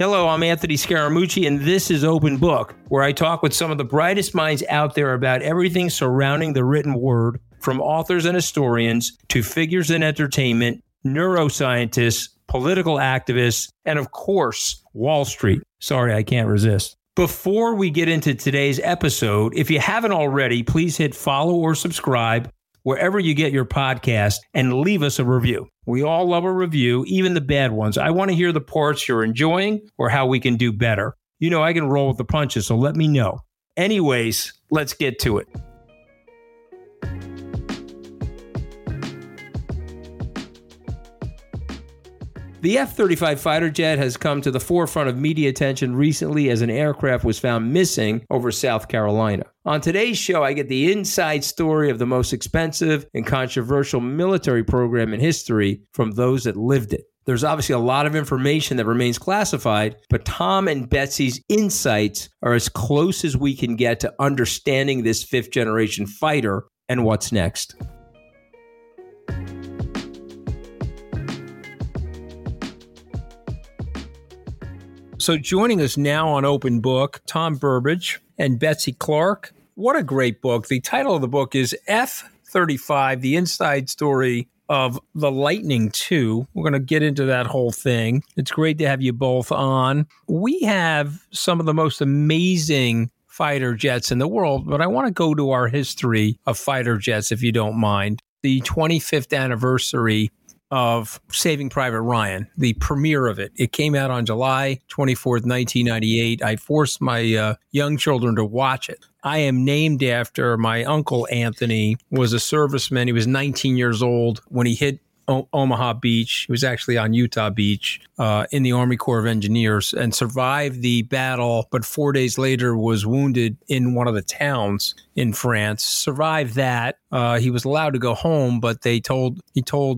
Hello, I'm Anthony Scaramucci, and this is Open Book, where I talk with some of the brightest minds out there about everything surrounding the written word, from authors and historians to figures in entertainment, neuroscientists, political activists, and of course, Wall Street. Sorry, I can't resist. Before we get into today's episode, if you haven't already, please hit follow or subscribe wherever you get your podcast and leave us a review. We all love a review, even the bad ones. I want to hear the parts you're enjoying or how we can do better. You know, I can roll with the punches, so let me know. Anyways, let's get to it. The F-35 fighter jet has come to the forefront of media attention recently as an aircraft was found missing over South Carolina. On today's show, I get the inside story of the most expensive and controversial military program in history from those that lived it. There's obviously a lot of information that remains classified, but Tom and Betsy's insights are as close as we can get to understanding this fifth-generation fighter and what's next. So joining us now on Open Book, Tom Burbage and Betsy Clark. What a great book. The title of the book is F-35, The Inside Story of the Lightning II. We're going to get into that whole thing. It's great to have you both on. We have some of the most amazing fighter jets in the world, but I want to go to our history of fighter jets, if you don't mind. The 25th anniversary of Saving Private Ryan, the premiere of it. It came out on July 24th, 1998. I forced my young children to watch it. I am named after my uncle, Anthony, was a serviceman. He was 19 years old when he hit Omaha Beach. He was actually on Utah Beach in the Army Corps of Engineers and survived the battle, but 4 days later was wounded in one of the towns in France, survived that. He was allowed to go home, but he told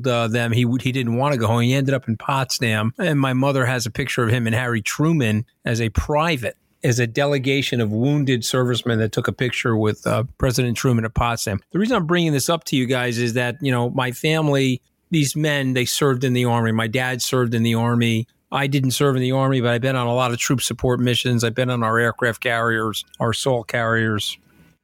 them he didn't want to go home. He ended up in Potsdam, and my mother has a picture of him and Harry Truman as a private, as a delegation of wounded servicemen that took a picture with President Truman at Potsdam. The reason I'm bringing this up to you guys is that, you know, my family... These men, they served in the Army. My dad served in the Army. I didn't serve in the Army, but I've been on a lot of troop support missions. I've been on our aircraft carriers, our assault carriers,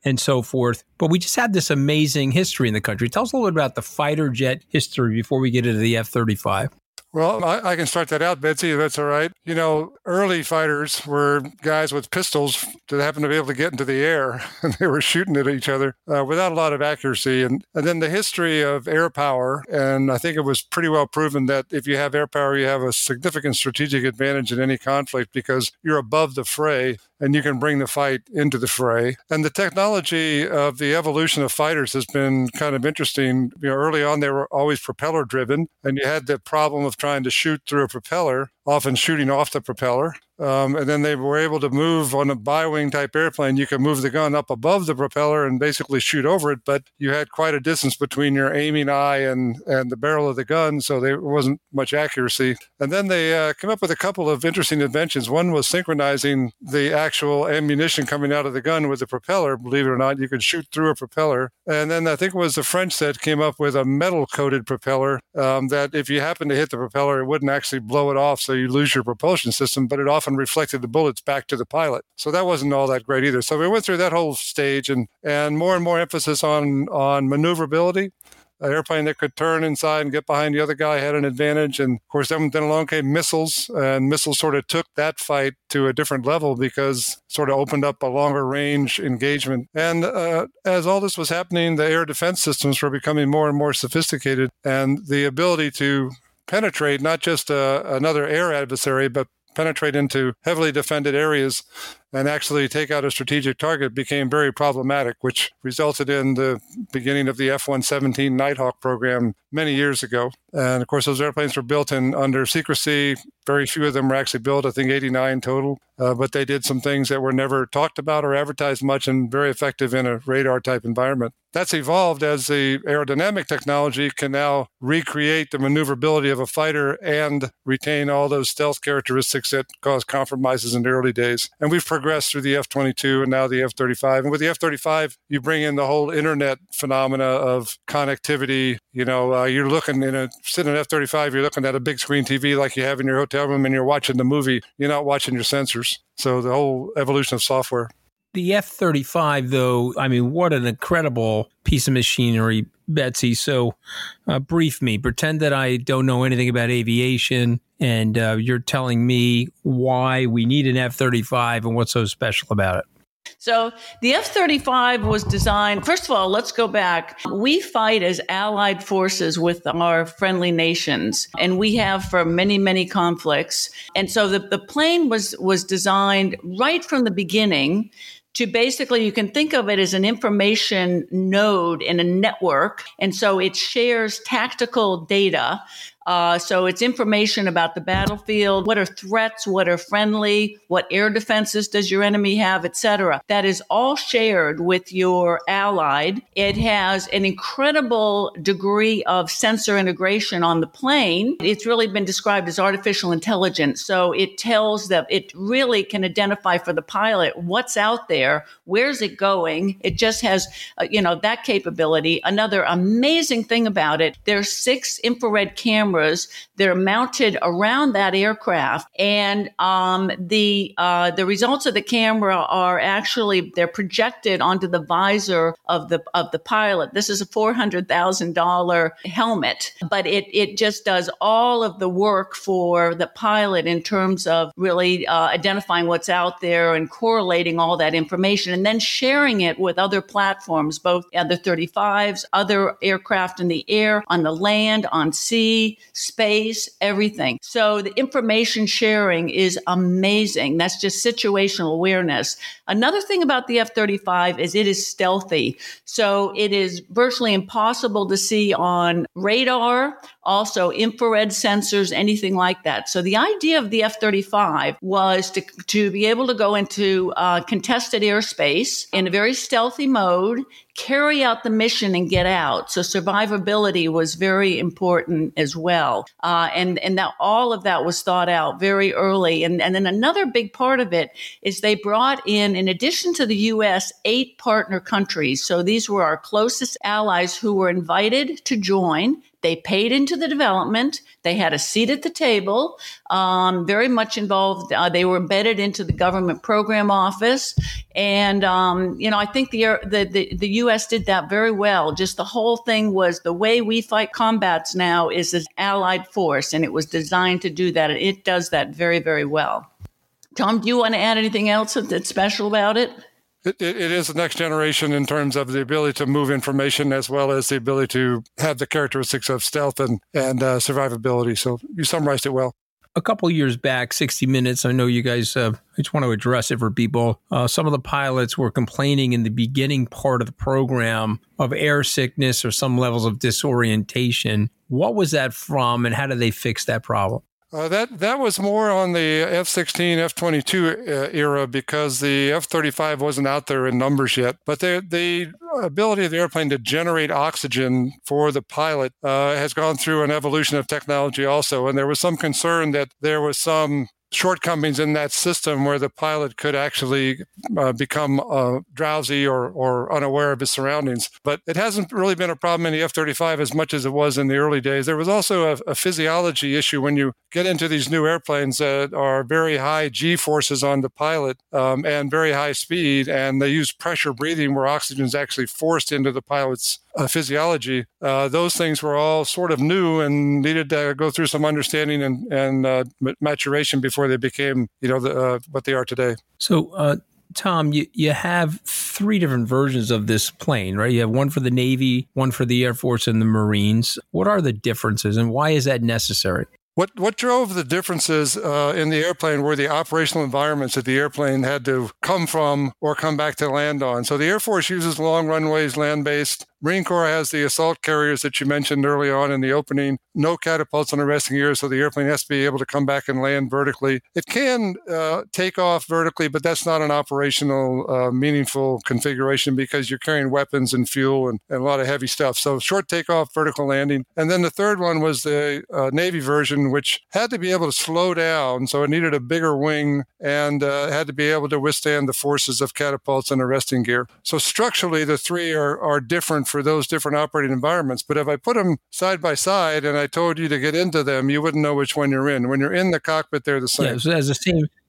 and so forth. But we just had this amazing history in the country. Tell us a little bit about the fighter jet history before we get into the F-35. Well, I can start that out, Betsy, if that's all right. You know, early fighters were guys with pistols that happened to be able to get into the air, and they were shooting at each other without a lot of accuracy. And then the history of air power, and I think it was pretty well proven that if you have air power, you have a significant strategic advantage in any conflict because you're above the fray and you can bring the fight into the fray. And the technology of the evolution of fighters has been kind of interesting. You know, early on, they were always propeller-driven, and you had the problem of trying to shoot through a propeller, often shooting off the propeller. And then they were able to move on a bi-wing type airplane. You could move the gun up above the propeller and basically shoot over it, but you had quite a distance between your aiming eye and the barrel of the gun, so there wasn't much accuracy. And then they came up with a couple of interesting inventions. One was synchronizing the actual ammunition coming out of the gun with the propeller. Believe it or not, you could shoot through a propeller. And then I think it was the French that came up with a metal-coated propeller that if you happened to hit the propeller, it wouldn't actually blow it off, so you lose your propulsion system, but it often reflected the bullets back to the pilot. So that wasn't all that great either. So we went through that whole stage and more emphasis on maneuverability. An airplane that could turn inside and get behind the other guy had an advantage. And of course, then along came missiles, and missiles sort of took that fight to a different level because sort of opened up a longer range engagement. And as all this was happening, the air defense systems were becoming more and more sophisticated, and the ability to penetrate not just another air adversary, but penetrate into heavily defended areas and actually take out a strategic target became very problematic, which resulted in the beginning of the F-117 Nighthawk program many years ago. And of course, those airplanes were built under secrecy. Very few of them were actually built, I think 89 total. But they did some things that were never talked about or advertised much and very effective in a radar-type environment. That's evolved as the aerodynamic technology can now recreate the maneuverability of a fighter and retain all those stealth characteristics that caused compromises in the early days. And we've progressed through the F-22 and now the F-35. And with the F-35, you bring in the whole internet phenomena of connectivity. You know, you're looking in a, sitting in an F-35, you're looking at a big screen TV like you have in your hotel room and you're watching the movie. You're not watching your sensors. So the whole evolution of software. The F-35, though, I mean, what an incredible piece of machinery, Betsy. So brief me. Pretend that I don't know anything about aviation, and you're telling me why we need an F-35 and what's so special about it. So the F-35 was designed, first of all, let's go back. We fight as allied forces with our friendly nations, and we have for many, many conflicts. And so the plane was designed right from the beginning to basically, you can think of it as an information node in a network. And so it shares tactical data. So it's information about the battlefield, what are threats, what are friendly, what air defenses does your enemy have, et cetera. That is all shared with your allied. It has an incredible degree of sensor integration on the plane. It's really been described as artificial intelligence. So it tells them, it really can identify for the pilot what's out there, where's it going. It just has, that capability. Another amazing thing about it, there's 6 infrared cameras. They're mounted around that aircraft, and the results of the camera are actually they're projected onto the visor of the pilot. This is a $400,000 helmet, but it just does all of the work for the pilot in terms of really identifying what's out there and correlating all that information, and then sharing it with other platforms, both other F-35s, other aircraft in the air, on the land, on sea, space, everything. So the information sharing is amazing. That's just situational awareness. Another thing about the F-35 is it is stealthy. So it is virtually impossible to see on radar, also infrared sensors, anything like that. So the idea of the F-35 was to be able to go into contested airspace in a very stealthy mode, carry out the mission and get out. So survivability was very important as well. And that all of that was thought out very early. And then another big part of it is they brought in addition to the U.S., 8 partner countries. So these were our closest allies who were invited to join. They paid into the development. They had a seat at the table, very much involved. They were embedded into the government program office. And, I think the U.S. did that very well. Just the whole thing was the way we fight combats now is this allied force, and it was designed to do that. And it does that very, very well. Tom, do you want to add anything else that's special about it? It is the next generation in terms of the ability to move information as well as the ability to have the characteristics of stealth and survivability. So you summarized it well. A couple of years back, 60 Minutes, I know you guys, I just want to address it for people. Some of the pilots were complaining in the beginning part of the program of air sickness or some levels of disorientation. What was that from and how did they fix that problem? That was more on the F-16, F-22 era because the F-35 wasn't out there in numbers yet. But the ability of the airplane to generate oxygen for the pilot has gone through an evolution of technology also. And there was some concern that there was some shortcomings in that system where the pilot could actually become drowsy or unaware of his surroundings. But it hasn't really been a problem in the F-35 as much as it was in the early days. There was also a physiology issue when you get into these new airplanes that are very high G-forces on the pilot and very high speed, and they use pressure breathing where oxygen is actually forced into the pilot's physiology. Those things were all sort of new and needed to go through some understanding and maturation before they became, what they are today. So, Tom, you have 3 different versions of this plane, right? You have one for the Navy, one for the Air Force and the Marines. What are the differences and why is that necessary? What drove the differences in the airplane were the operational environments that the airplane had to come from or come back to land on. So the Air Force uses long runways, land-based. Marine Corps has the assault carriers that you mentioned early on in the opening. No catapults on the resting gear, so the airplane has to be able to come back and land vertically. It can take off vertically, but that's not an operational, meaningful configuration because you're carrying weapons and fuel and a lot of heavy stuff. So short takeoff, vertical landing. And then the third one was the Navy version, which had to be able to slow down. So it needed a bigger wing and had to be able to withstand the forces of catapults and arresting gear. So structurally, the three are different for those different operating environments. But if I put them side by side and I told you to get into them, you wouldn't know which one you're in. When you're in the cockpit, they're the same. Yeah, so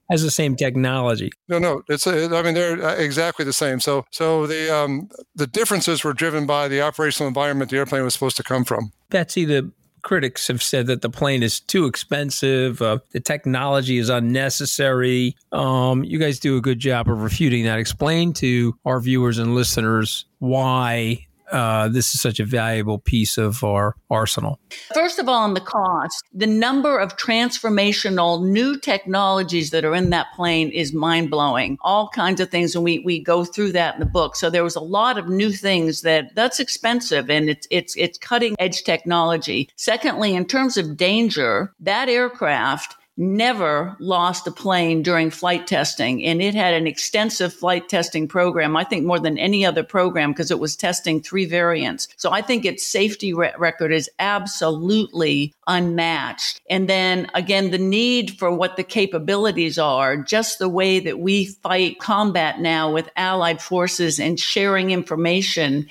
has the same technology. No, it's they're exactly the same. So the differences were driven by the operational environment the airplane was supposed to come from. Betsy, the critics have said that the plane is too expensive. The technology is unnecessary. You guys do a good job of refuting that. Explain to our viewers and listeners why this is such a valuable piece of our arsenal. First of all, on the cost, the number of transformational new technologies that are in that plane is mind-blowing. All kinds of things, and we go through that in the book. So there was a lot of new things that's expensive, and it's cutting-edge technology. Secondly, in terms of danger, that aircraft never lost a plane during flight testing. And it had an extensive flight testing program, I think more than any other program, because it was testing three variants. So I think its safety record is absolutely unmatched. And then again, the need for what the capabilities are, just the way that we fight combat now with allied forces and sharing information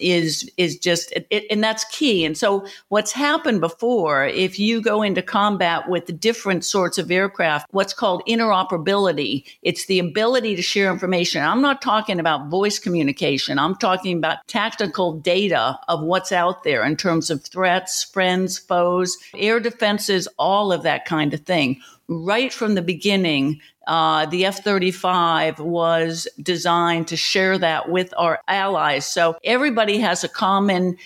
is just, and that's key. And so what's happened before, if you go into combat with different sorts of aircraft, what's called interoperability, it's the ability to share information. I'm not talking about voice communication. I'm talking about tactical data of what's out there in terms of threats, friends, foes, air defenses, all of that kind of thing. Right from the beginning, the F-35 was designed to share that with our allies. So everybody has a common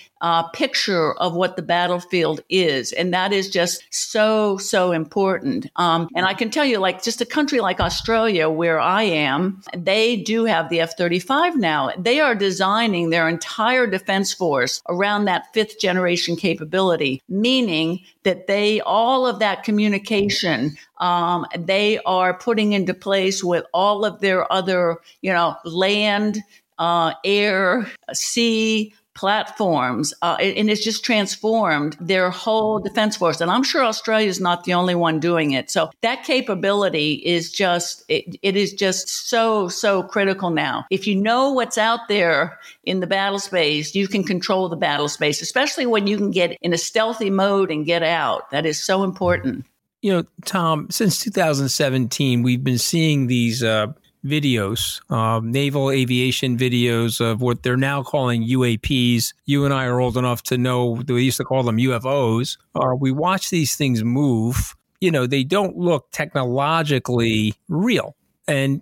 picture of what the battlefield is. And that is just so, so important. And I can tell you, like, just a country like Australia, where I am, they do have the F-35 now. They are designing their entire defense force around that fifth generation capability, meaning that all of that communication, they are putting into place with all of their other, land, air, sea platforms. And it's just transformed their whole defense force. And I'm sure Australia is not the only one doing it. So that capability is just, it is just so, so critical now. If you know what's out there in the battle space, you can control the battle space, especially when you can get in a stealthy mode and get out. That is so important. Tom, since 2017, we've been seeing these videos, naval aviation videos of what they're now calling UAPs. You and I are old enough to know they used to call them UFOs. We watch these things move. They don't look technologically real. And,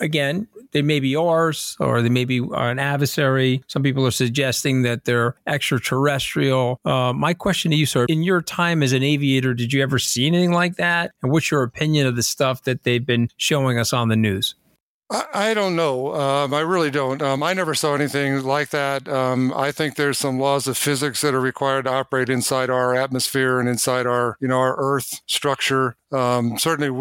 again, they may be ours, or they may be an adversary. Some people are suggesting that they're extraterrestrial. My question to you, sir, in your time as an aviator, did you ever see anything like that? And what's your opinion of the stuff that they've been showing us on the news? I don't know. I really don't. I never saw anything like that. I think there's some laws of physics that are required to operate inside our atmosphere and inside our, our Earth structure. Certainly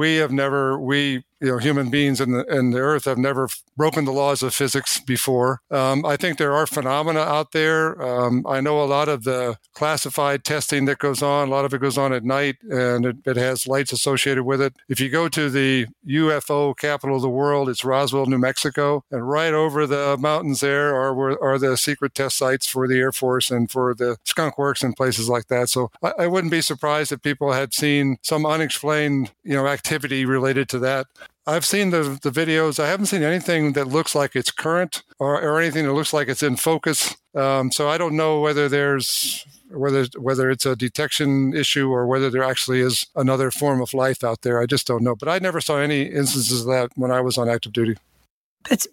human beings and the Earth have never broken the laws of physics before. I think there are phenomena out there. I know a lot of the classified testing that goes on, a lot of it goes on at night, and it has lights associated with it. If you go to the UFO capital of the world, it's Roswell, New Mexico, and right over the mountains there are the secret test sites for the Air Force and for the Skunk Works and places like that. So I wouldn't be surprised if people had seen some unexplained, activity related to that. I've seen the videos. I haven't seen anything that looks like it's current or anything that looks like it's in focus. So I don't know whether whether it's a detection issue or whether there actually is another form of life out there. I just don't know. But I never saw any instances of that when I was on active duty.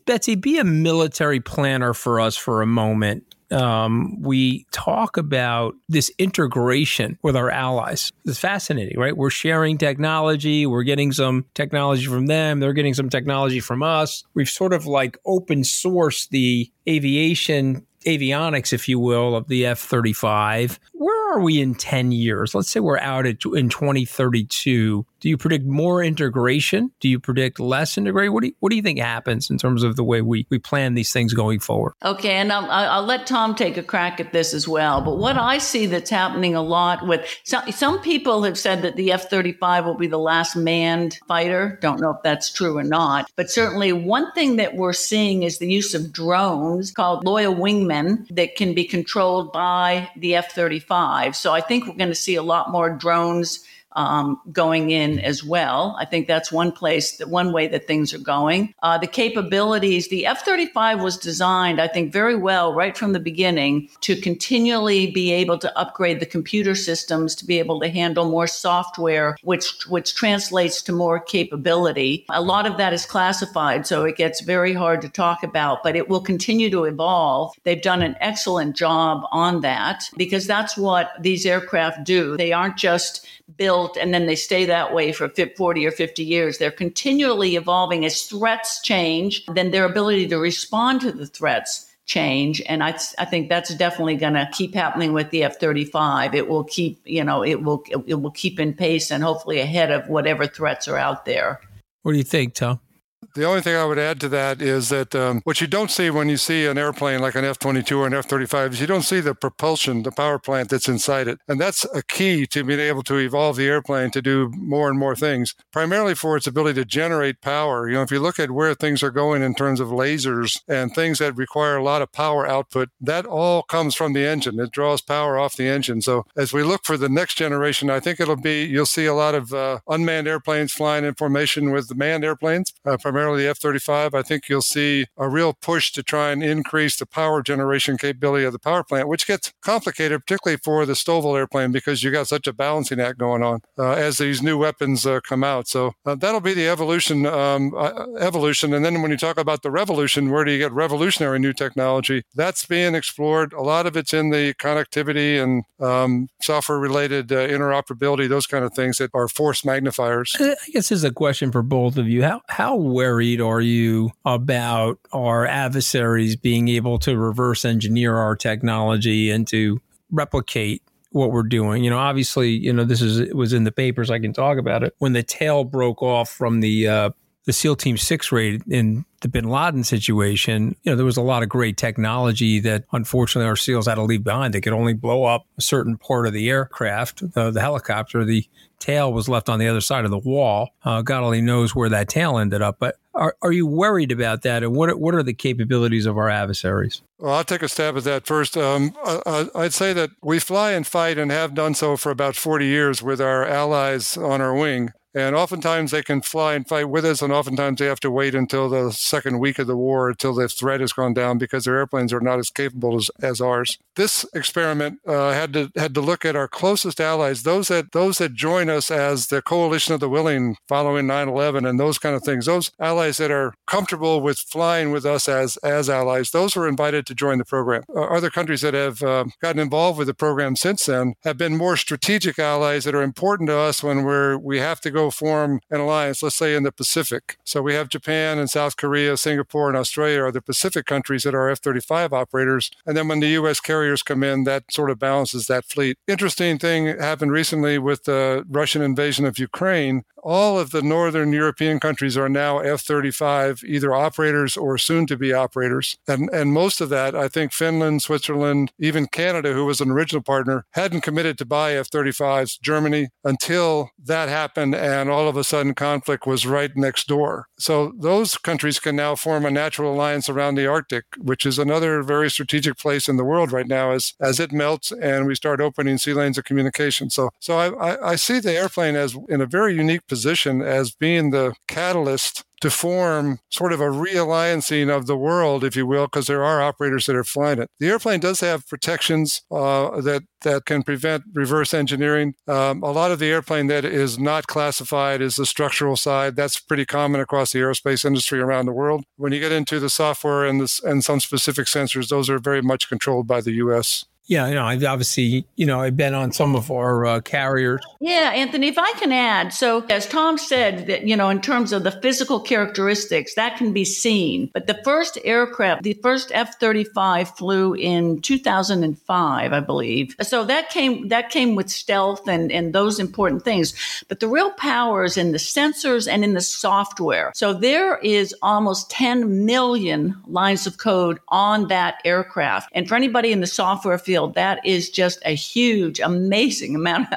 Betsy, be a military planner for us for a moment. We talk about this integration with our allies. It's fascinating, right? We're sharing technology. We're getting some technology from them. They're getting some technology from us. We've sort of open sourced the aviation avionics, if you will, of the F-35. Where are we in 10 years? Let's say we're out at, in 2032. Do you predict more integration? Do you predict less integration? What do you think happens in terms of the way we plan these things going forward? Okay, and I'll let Tom take a crack at this as well. But what I see that's happening a lot with some people have said that the F-35 will be the last manned fighter. Don't know if that's true or not. But certainly one thing that we're seeing is the use of drones called loyal wingmen that can be controlled by the F-35. So I think we're going to see a lot more drones going in as well. I think that's one place, that one way that things are going. The capabilities, the F-35 was designed, I think, very well right from the beginning to continually be able to upgrade the computer systems to be able to handle more software, which translates to more capability. A lot of that is classified, so it gets very hard to talk about, but it will continue to evolve. They've done an excellent job on that because that's what these aircraft do. They aren't just built and then they stay that way for 40 or 50 years. They're continually evolving as threats change, then their ability to respond to the threats change. And I think that's definitely going to keep happening with the F-35. It will keep, it will keep in pace and hopefully ahead of whatever threats are out there. What do you think, Tom? The only thing I would add to that is that what you don't see when you see an airplane like an F-22 or an F-35 is you don't see the propulsion, the power plant that's inside it. And that's a key to being able to evolve the airplane to do more and more things, primarily for its ability to generate power. If you look at where things are going in terms of lasers and things that require a lot of power output, that all comes from the engine. It draws power off the engine. So as we look for the next generation, I think you'll see a lot of unmanned airplanes flying in formation with the manned airplanes, primarily the F-35, I think you'll see a real push to try and increase the power generation capability of the power plant, which gets complicated, particularly for the STOVL airplane, because you got such a balancing act going on as these new weapons come out. So that'll be the evolution. And then when you talk about the revolution, where do you get revolutionary new technology? That's being explored. A lot of it's in the connectivity and software-related interoperability, those kind of things that are force magnifiers. I guess this is a question for both of you. How wary are you about our adversaries being able to reverse engineer our technology and to replicate what we're doing? Obviously, it was in the papers. I can talk about it. When the tail broke off from the SEAL Team 6 raid in the bin Laden situation, there was a lot of great technology that unfortunately our SEALs had to leave behind. They could only blow up a certain part of the aircraft, the helicopter. The tail was left on the other side of the wall. God only knows where that tail ended up. But are you worried about that? And what are the capabilities of our adversaries? Well, I'll take a stab at that first. I'd say that we fly and fight and have done so for about 40 years with our allies on our wing. And oftentimes they can fly and fight with us, and oftentimes they have to wait until the second week of the war, until the threat has gone down, because their airplanes are not as capable as ours. This experiment had to look at our closest allies, those that join us as the coalition of the willing following 9/11 and those kind of things. Those allies that are comfortable with flying with us as allies, those were invited to join the program. Other countries that have gotten involved with the program since then have been more strategic allies that are important to us when we have to go form an alliance, let's say in the Pacific. So we have Japan and South Korea, Singapore and Australia are the Pacific countries that are F-35 operators. And then when the U.S. carriers come in, that sort of balances that fleet. Interesting thing happened recently with the Russian invasion of Ukraine. All of the northern European countries are now F-35, either operators or soon-to-be operators. And most of that, I think Finland, Switzerland, even Canada, who was an original partner, hadn't committed to buy F-35s, Germany, until that happened and all of a sudden conflict was right next door. So those countries can now form a natural alliance around the Arctic, which is another very strategic place in the world right now as it melts and we start opening sea lanes of communication. So I see the airplane as in a very unique position as being the catalyst to form sort of a realliancing of the world, if you will, because there are operators that are flying it. The airplane does have protections that can prevent reverse engineering. A lot of the airplane that is not classified is the structural side. That's pretty common across the aerospace industry around the world. When you get into the software and some specific sensors, those are very much controlled by the U.S. Yeah, you know, I've obviously, you know, I've been on some of our carriers. Yeah, Anthony, if I can add. So as Tom said, that, you know, in terms of the physical characteristics, that can be seen. But the first aircraft, the first F-35 flew in 2005, I believe. So that came with stealth and those important things. But the real power is in the sensors and in the software. So there is almost 10 million lines of code on that aircraft. And for anybody in the software field, that is just a huge, amazing amount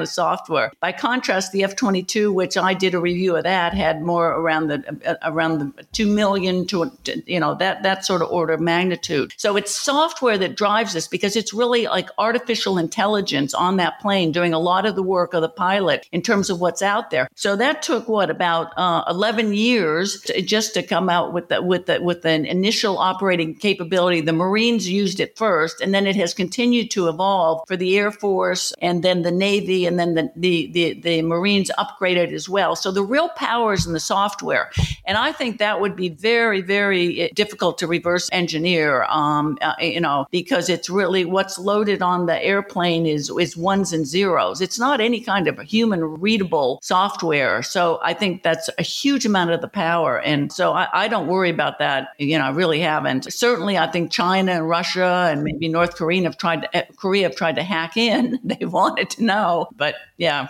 of software. By contrast, the F-22, which I did a review of, that had more around the 2 million to, you know, that sort of order of magnitude. So it's software that drives this, because it's really like artificial intelligence on that plane doing a lot of the work of the pilot in terms of what's out there. So that took about 11 years just to come out with an initial operating capability. The Marines used it first, and then it has continued to evolve for the Air Force and then the Navy, and then the Marines upgraded as well. So the real power is in the software. And I think that would be very, very difficult to reverse engineer, you know, because it's really what's loaded on the airplane is ones and zeros. It's not any kind of human readable software. So I think that's a huge amount of the power. And so I don't worry about that. You know, I really haven't. Certainly, I think China and Russia and maybe North Korea have tried to hack in. They wanted to know, but yeah.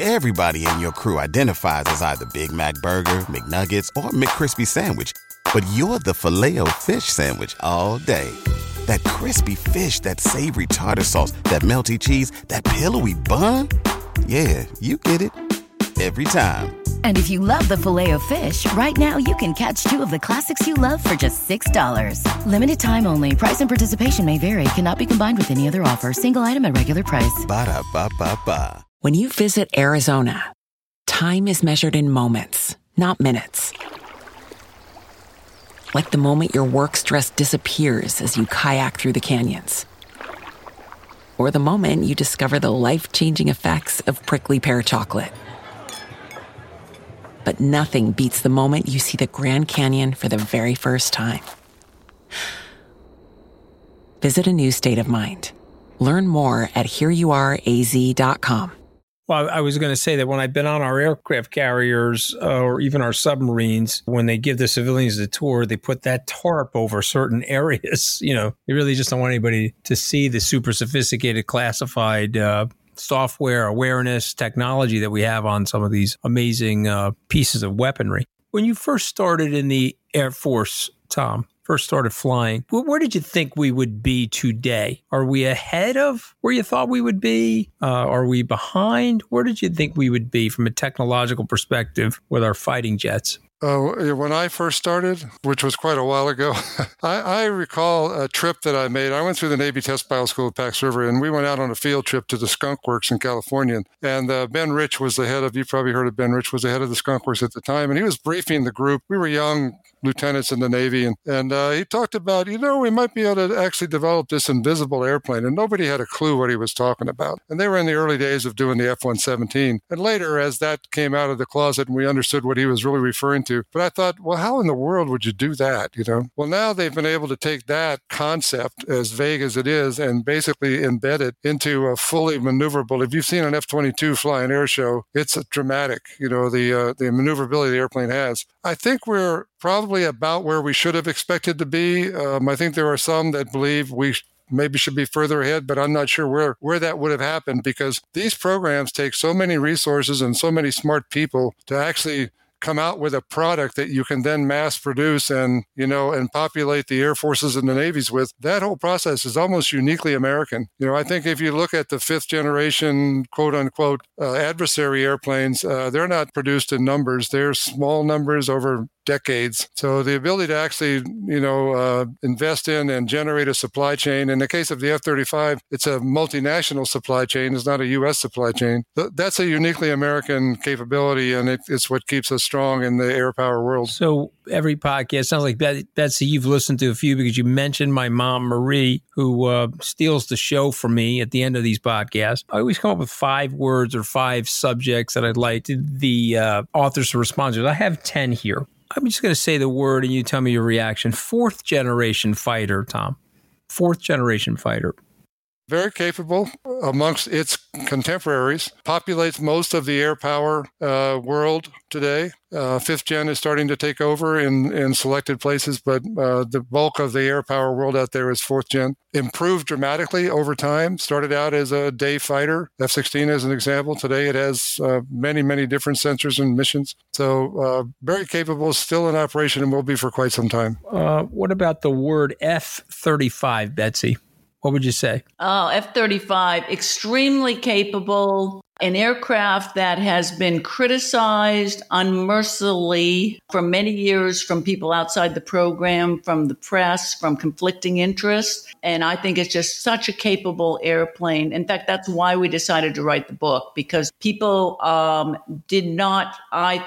Everybody in your crew identifies as either Big Mac Burger, McNuggets, or McCrispy Sandwich, but you're the Filet-O-Fish Sandwich all day. That crispy fish, that savory tartar sauce, that melty cheese, that pillowy bun. Yeah, you get it. Every time. And if you love the Filet-O-Fish, right now you can catch two of the classics you love for just $6. Limited time only. Price and participation may vary. Cannot be combined with any other offer. Single item at regular price. Ba-da-ba-ba-ba. When you visit Arizona, time is measured in moments, not minutes. Like the moment your work stress disappears as you kayak through the canyons. Or the moment you discover the life-changing effects of prickly pear chocolate. But nothing beats the moment you see the Grand Canyon for the very first time. Visit a new state of mind. Learn more at hereyouareaz.com. Well, I was going to say that when I've been on our aircraft carriers or even our submarines, when they give the civilians the tour, they put that tarp over certain areas. You know, they really just don't want anybody to see the super sophisticated classified software, awareness, technology that we have on some of these amazing pieces of weaponry. When you first started in the Air Force, Tom, first started flying, where did you think we would be today? Are we ahead of where you thought we would be? Are we behind? Where did you think we would be from a technological perspective with our fighting jets? When I first started, which was quite a while ago, I recall a trip that I made. I went through the Navy Test Pilot School at Pax River, and we went out on a field trip to the Skunk Works in California. And Ben Rich was the head of, you probably heard of Ben Rich, was the head of the Skunk Works at the time. And he was briefing the group. We were young lieutenants in the Navy. And he talked about, you know, we might be able to actually develop this invisible airplane. And nobody had a clue what he was talking about. And they were in the early days of doing the F-117. And later, as that came out of the closet and we understood what he was really referring to, but I thought, well, how in the world would you do that, you know? Well, now they've been able to take that concept, as vague as it is, and basically embed it into a fully maneuverable. If you've seen an F-22 fly an air show, it's a dramatic, you know, the maneuverability the airplane has. I think we're probably about where we should have expected to be. I think there are some that believe we maybe should be further ahead, but I'm not sure where that would have happened, because these programs take so many resources and so many smart people to actually come out with a product that you can then mass produce and, you know, and populate the air forces and the navies with. That whole process is almost uniquely American. You know, I think if you look at the fifth generation, quote unquote, adversary airplanes, they're not produced in numbers. They're small numbers over decades. So the ability to actually, you know, invest in and generate a supply chain. In the case of the F-35, it's a multinational supply chain. It's not a U.S. supply chain. That's a uniquely American capability, and it's what keeps us strong in the air power world. So every podcast sounds like Betsy. You've listened to a few because you mentioned my mom, Marie, who steals the show from me at the end of these podcasts. I always come up with 5 words or 5 subjects that I'd like the authors to respond to. I have 10 here. I'm just going to say the word and you tell me your reaction. Fourth generation fighter, Tom. fourth-generation fighter. Very capable amongst its contemporaries, populates most of the air power world today. Fifth gen is starting to take over in selected places, but the bulk of the air power world out there is fourth gen. Improved dramatically over time. Started out as a day fighter, F-16 as an example. Today it has many different sensors and missions. So very capable, still in operation and will be for quite some time. What about the word F-35, Betsy? What would you say? Oh, F-35, extremely capable, an aircraft that has been criticized unmercifully for many years from people outside the program, from the press, from conflicting interests. And I think it's just such a capable airplane. In fact, that's why we decided to write the book, because people did not appreciate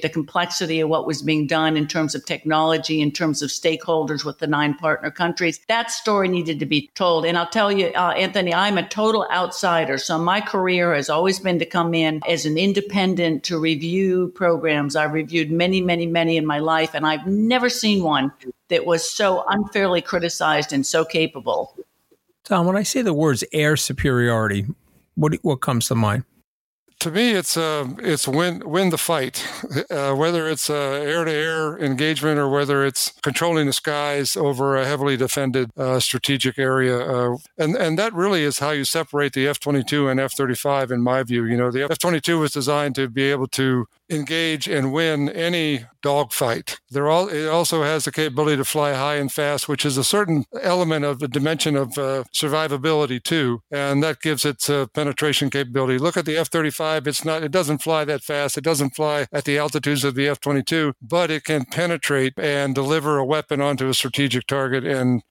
the complexity of what was being done in terms of technology, in terms of stakeholders with the 9 partner countries. That story needed to be told. And I'll tell you, Anthony, I'm a total outsider. So my career has always been to come in as an independent to review programs. I've reviewed many in my life, and I've never seen one that was so unfairly criticized and so capable. Tom, when I say the words air superiority, what comes to mind? To me, it's win the fight, whether it's air-to-air engagement or whether it's controlling the skies over a heavily defended strategic area. And that really is how you separate the F-22 and F-35, in my view. You know, the F-22 was designed to be able to engage and win any dogfight. It also has the capability to fly high and fast, which is a certain element of the dimension of survivability too, and that gives it penetration capability. Look at the F-35; it doesn't fly that fast. It doesn't fly at the altitudes of the F-22, but it can penetrate and deliver a weapon onto a strategic target and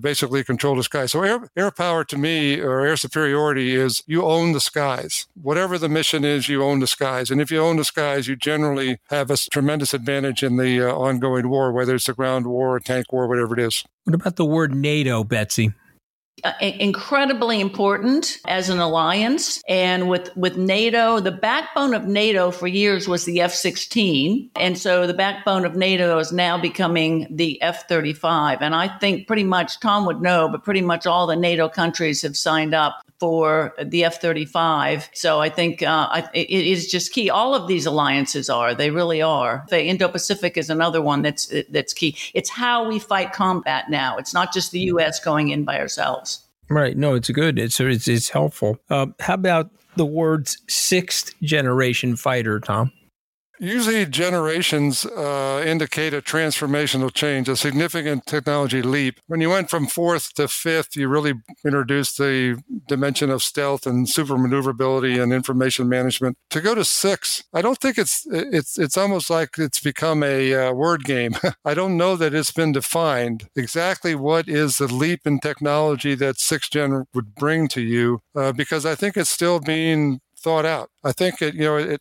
basically control the sky. So air power to me, or air superiority, is you own the skies. Whatever the mission is, you own the skies, and if you own the skies, you generally have a tremendous advantage in the ongoing war, whether it's a ground war, a tank war, whatever it is. What about the word NATO, Betsy? Incredibly important as an alliance. And with NATO, the backbone of NATO for years was the F-16. And so the backbone of NATO is now becoming the F-35. And I think pretty much, Tom would know, but pretty much all the NATO countries have signed up for the F-35. So I think it is just key. All of these alliances are. They really are. The Indo-Pacific is another one that's key. It's how we fight combat now. It's not just the U.S. going in by ourselves. Right. No, it's good. It's helpful. How about the words sixth generation fighter, Tom? Usually generations indicate a transformational change, a significant technology leap. When you went from fourth to fifth, you really introduced the dimension of stealth and super maneuverability and information management. To go to six, I don't think it's almost like it's become a word game. I don't know that it's been defined exactly what is the leap in technology that sixth gen would bring to you, because I think it's still being thought out. I think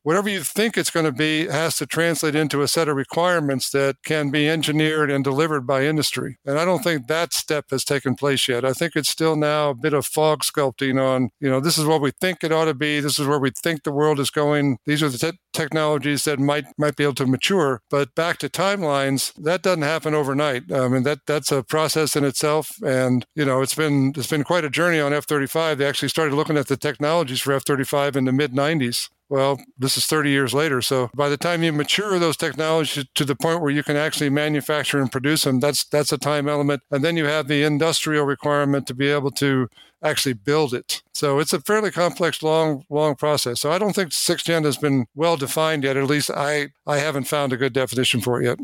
whatever you think it's going to be has to translate into a set of requirements that can be engineered and delivered by industry. And I don't think that step has taken place yet. I think it's still now a bit of fog sculpting on, this is what we think it ought to be. This is where we think the world is going. These are the technologies that might be able to mature. But back to timelines, that doesn't happen overnight. I mean, that's a process in itself. And, it's been quite a journey on F-35. They actually started looking at the technologies for F-35 in the mid-90s. Well, this is 30 years later. So by the time you mature those technologies to the point where you can actually manufacture and produce them, that's a time element. And then you have the industrial requirement to be able to actually build it. So it's a fairly complex, long process. So I don't think sixth gen has been well defined yet. At least I haven't found a good definition for it yet.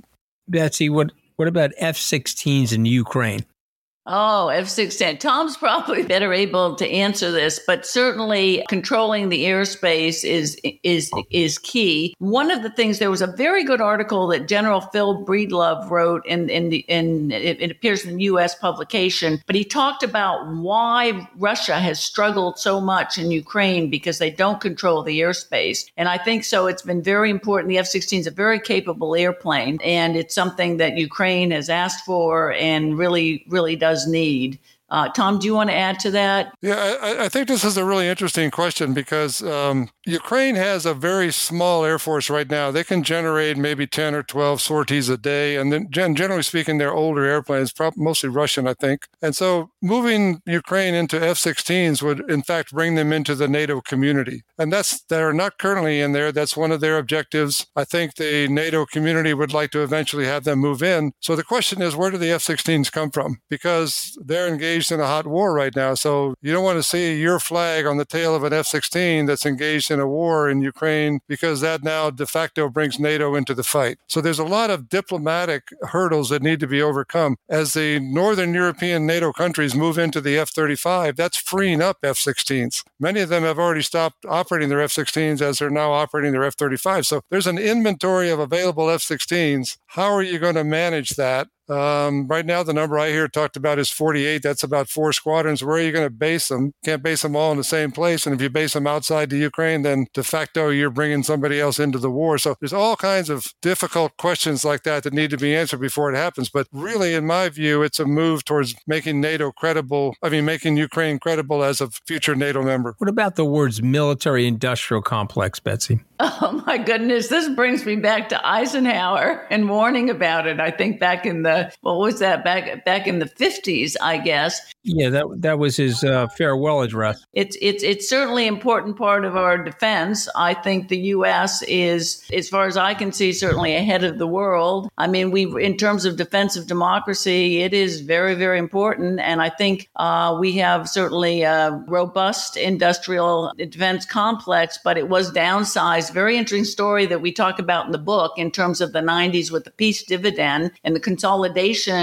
Betsy, what about F-16s in Ukraine? Oh, F-16. Tom's probably better able to answer this, but certainly controlling the airspace is key. One of the things, there was a very good article that General Phil Breedlove wrote it appears in the U.S. publication, but he talked about why Russia has struggled so much in Ukraine, because they don't control the airspace. And I think so it's been very important. The F-16 is a very capable airplane, and it's something that Ukraine has asked for and really does need Tom, do you want to add to that? Yeah, I think this is a really interesting question because Ukraine has a very small Air Force right now. They can generate maybe 10 or 12 sorties a day. And then generally speaking, they're older airplanes, mostly Russian, I think. And so moving Ukraine into F-16s would, in fact, bring them into the NATO community. And they're not currently in there. That's one of their objectives. I think the NATO community would like to eventually have them move in. So the question is, where do the F-16s come from? Because they're engaged in a hot war right now. So you don't want to see your flag on the tail of an F-16 that's engaged in a war in Ukraine, because that now de facto brings NATO into the fight. So there's a lot of diplomatic hurdles that need to be overcome. As the northern European NATO countries move into the F-35, that's freeing up F-16s. Many of them have already stopped operating their F-16s as they're now operating their F-35. So there's an inventory of available F-16s. How are you going to manage that? Right now, the number I hear talked about is 48. That's about 4 squadrons. Where are you going to base them? Can't base them all in the same place. And if you base them outside the Ukraine, then de facto, you're bringing somebody else into the war. So there's all kinds of difficult questions like that that need to be answered before it happens. But really, in my view, it's a move towards making NATO credible. I mean, making Ukraine credible as a future NATO member. What about the words military-industrial complex, Betsy? Oh, my goodness. This brings me back to Eisenhower and warning about it. I think back in the 50s, I guess. Yeah, that was his farewell address. It's certainly an important part of our defense. I think the U.S. is, as far as I can see, certainly ahead of the world. I mean, in terms of defense of democracy, it is very, very important. And I think we have certainly a robust industrial defense complex, but it was downsized. Very interesting story that we talk about in the book in terms of the 90s with the peace dividend and the consolidation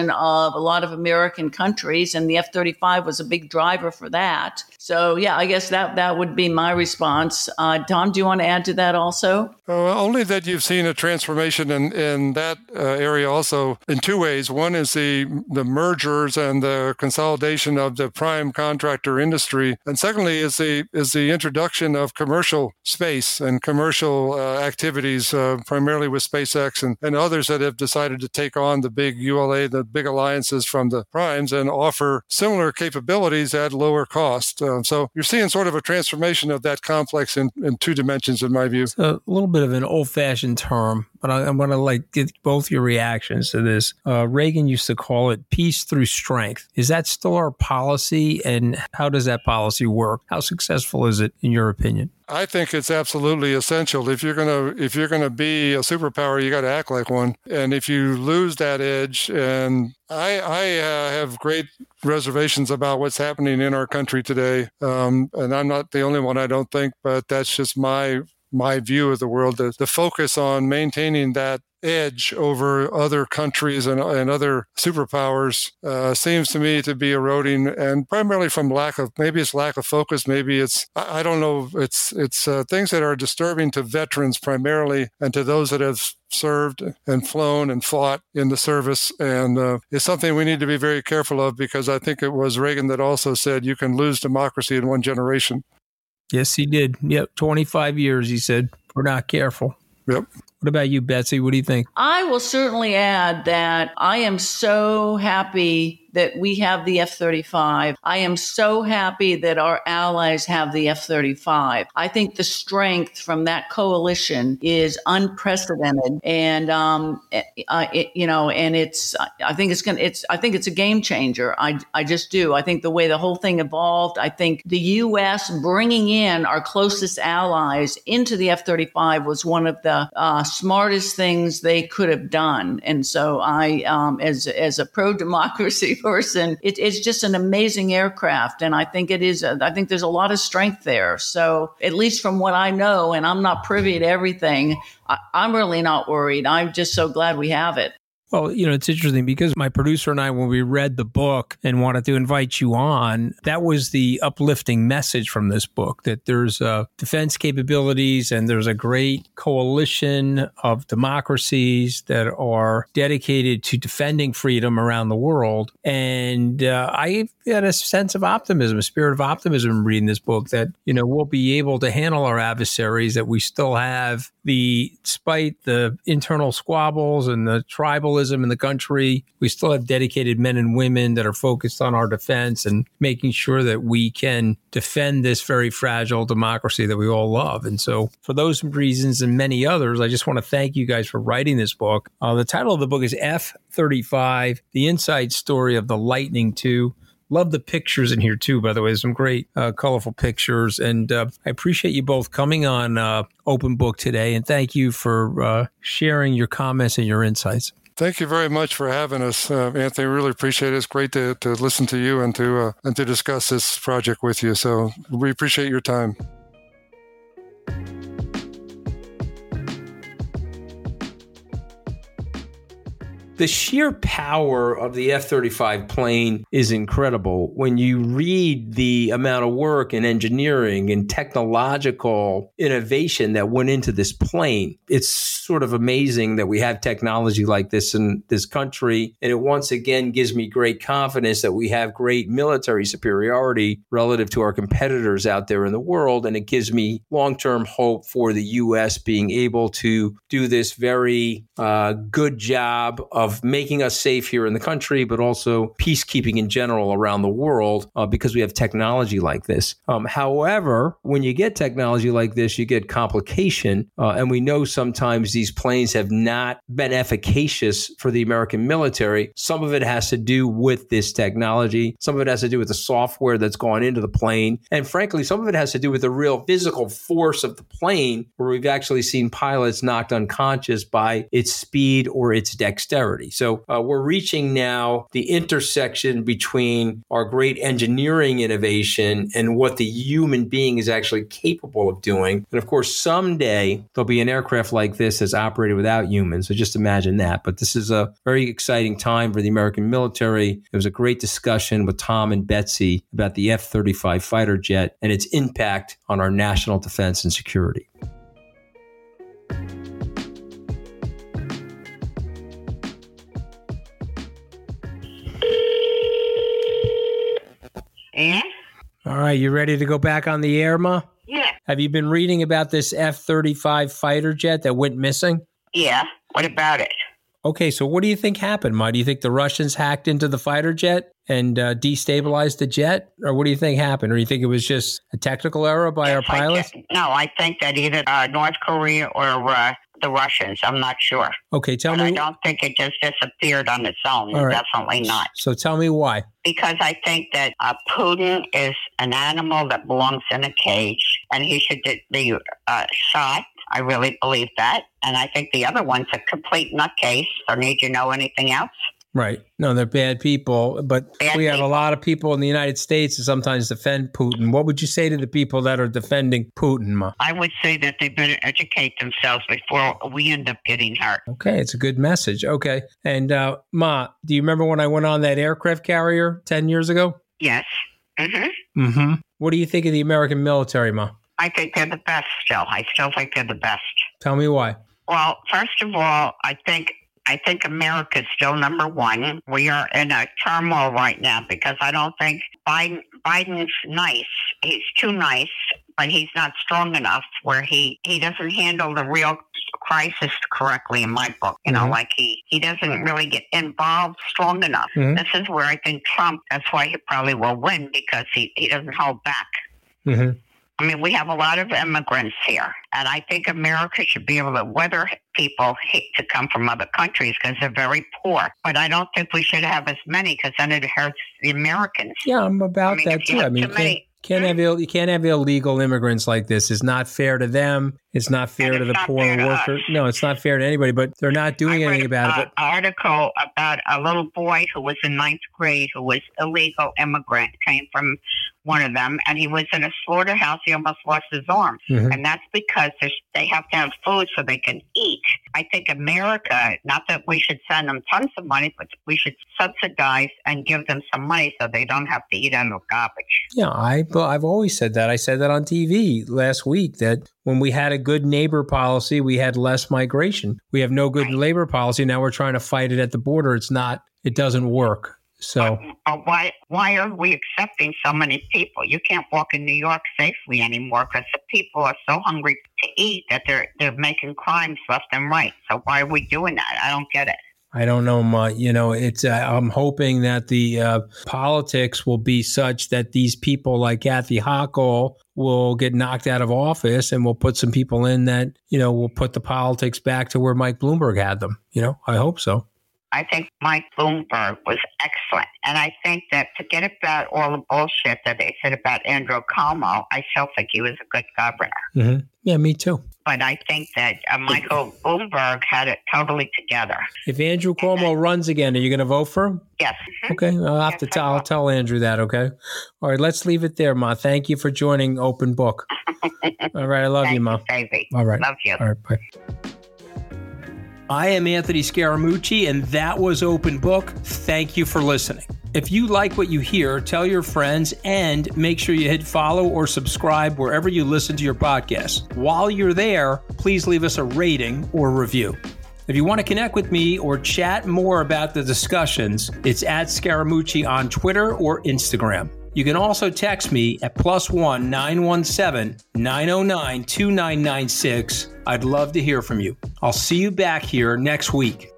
of a lot of American countries, and the F-35 was a big driver for that. So, yeah, I guess that would be my response. Tom, do you want to add to that also? Only that you've seen a transformation in that area also in 2 ways. One is the mergers and the consolidation of the prime contractor industry, and secondly is the introduction of commercial space and commercial activities, primarily with SpaceX and others that have decided to take on the big ULA, the big alliances from the primes, and offer similar capabilities at lower cost. So you're seeing sort of a transformation of that complex in 2 dimensions, in my view. It's a little bit of an old-fashioned term, but I'm going to get both your reactions to this. Reagan used to call it peace through strength. Is that still our policy, and how does that policy work? How successful is it, in your opinion? I think it's absolutely essential. If you're gonna be a superpower, you got to act like one. And if you lose that edge, and I have great reservations about what's happening in our country today, and I'm not the only one, I don't think, but that's just my view of the world. The focus on maintaining that edge over other countries and other superpowers seems to me to be eroding, and primarily from lack of focus. Maybe it's, I don't know, it's things that are disturbing to veterans primarily, and to those that have served and flown and fought in the service. And it's something we need to be very careful of, because I think it was Reagan that also said you can lose democracy in 1 generation. Yes, he did. Yep. 25 years, he said, we're not careful. Yep. What about you, Betsy? What do you think? I will certainly add that I am so happy that we have the F-35. I am so happy that our allies have the F-35. I think the strength from that coalition is unprecedented, and I think it's a game changer. I just do. I think the way the whole thing evolved. I think the U.S. bringing in our closest allies into the F-35 was one of the smartest things they could have done. And so I, as a pro-democracy person, it's just an amazing aircraft. And I think I think there's a lot of strength there. So at least from what I know, and I'm not privy to everything, I'm really not worried. I'm just so glad we have it. Well, you know, it's interesting because my producer and I, when we read the book and wanted to invite you on, that was the uplifting message from this book, that there's defense capabilities and there's a great coalition of democracies that are dedicated to defending freedom around the world. And I had a sense of optimism, a spirit of optimism reading this book, that, you know, we'll be able to handle our adversaries, that we still have despite the internal squabbles and the tribalism in the country, we still have dedicated men and women that are focused on our defense and making sure that we can defend this very fragile democracy that we all love. And so for those reasons and many others, I just want to thank you guys for writing this book. The title of the book is F-35, The Inside Story of the Lightning II. Love the pictures in here, too, by the way. There's some great, colorful pictures. And I appreciate you both coming on Open Book today. And thank you for sharing your comments and your insights. Thank you very much for having us, Anthony. Really appreciate it. It's great to listen to you and to discuss this project with you. So we appreciate your time. The sheer power of the F-35 plane is incredible. When you read the amount of work and engineering and technological innovation that went into this plane, it's sort of amazing that we have technology like this in this country. And it once again gives me great confidence that we have great military superiority relative to our competitors out there in the world. And it gives me long-term hope for the U.S. being able to do this very good job of making us safe here in the country, but also peacekeeping in general around the world because we have technology like this. However, when you get technology like this, you get complication. And we know sometimes these planes have not been efficacious for the American military. Some of it has to do with this technology. Some of it has to do with the software that's gone into the plane. And frankly, some of it has to do with the real physical force of the plane, where we've actually seen pilots knocked unconscious by its speed or its dexterity. So we're reaching now the intersection between our great engineering innovation and what the human being is actually capable of doing. And of course, someday there'll be an aircraft like this that's operated without humans. So just imagine that. But this is a very exciting time for the American military. It was a great discussion with Tom and Betsy about the F-35 fighter jet and its impact on our national defense and security. Yeah. All right, you ready to go back on the air, Ma? Yeah. Have you been reading about this F-35 fighter jet that went missing? Yeah. What about it? Okay, so what do you think happened, Ma? Do you think the Russians hacked into the fighter jet and destabilized the jet? Or what do you think happened? Or do you think it was just a technical error by our pilots? No, I think that either North Korea or the Russians. I'm not sure. Okay, tell me. I don't think it just disappeared on its own. Right. Definitely not. So tell me why. Because I think that Putin is an animal that belongs in a cage, and he should be shot. I really believe that. And I think the other one's a complete nutcase. Or need you know anything else? Right. No, they're bad people. But bad we have people. A lot of people in the United States that sometimes defend Putin. What would you say to the people that are defending Putin, Ma? I would say that they better educate themselves before we end up getting hurt. Okay. It's a good message. Okay. And Ma, do you remember when I went on that aircraft carrier 10 years ago? Yes. Mm-hmm. Mm-hmm. What do you think of the American military, Ma? I think they're the best still. I still think they're the best. Tell me why. Well, first of all, I think America's still number one. We are in a turmoil right now because I don't think Biden's nice. He's too nice, but he's not strong enough where he doesn't handle the real crisis correctly in my book. You know, mm-hmm. like he doesn't really get involved strong enough. Mm-hmm. This is where I think Trump, that's why he probably will win because he doesn't hold back. Mm-hmm. I mean, we have a lot of immigrants here, and I think America should be able to weather people to come from other countries because they're very poor. But I don't think we should have as many because then it hurts the Americans. Yeah, I'm about that too. I mean, you can't have illegal immigrants like this. It's not fair to them. It's not fair to the poor workers. No, it's not fair to anybody, but they're not doing anything about it. I read an article about a little boy who was in ninth grade who was illegal immigrant, came from one of them, and he was in a slaughterhouse. He almost lost his arm. Mm-hmm. And that's because they have to have food so they can eat. I think America, not that we should send them tons of money, but we should subsidize and give them some money so they don't have to eat out of garbage. Yeah, I've always said that. I said that on TV last week that when we had a good neighbor policy, we had less migration. We have no good labor policy. Now we're trying to fight it at the border. It doesn't work. So why are we accepting so many people? You can't walk in New York safely anymore because the people are so hungry to eat that they're making crimes left and right. So why are we doing that? I don't get it. I don't know, Ma. You know, it's. I'm hoping that the politics will be such that these people like Kathy Hochul will get knocked out of office, and we'll put some people in that, you know, will put the politics back to where Mike Bloomberg had them. You know, I hope so. I think Mike Bloomberg was excellent. And I think that forget about all the bullshit that they said about Andrew Cuomo. I still think he was a good governor. Mm-hmm. Yeah, me too. But I think that Michael Bloomberg had it totally together. If Andrew Cuomo runs again, are you going to vote for him? Yes. Mm-hmm. Okay. I'll have to I'll tell Andrew that, okay? All right, let's leave it there, Ma. Thank you for joining Open Book. All right, I love you, Ma. Thank you, baby. All right. Love you. All right, bye. I am Anthony Scaramucci, and that was Open Book. Thank you for listening. If you like what you hear, tell your friends and make sure you hit follow or subscribe wherever you listen to your podcast. While you're there, please leave us a rating or review. If you want to connect with me or chat more about the discussions, it's @Scaramucci on Twitter or Instagram. You can also text me at +1 917 909 2996. I'd love to hear from you. I'll see you back here next week.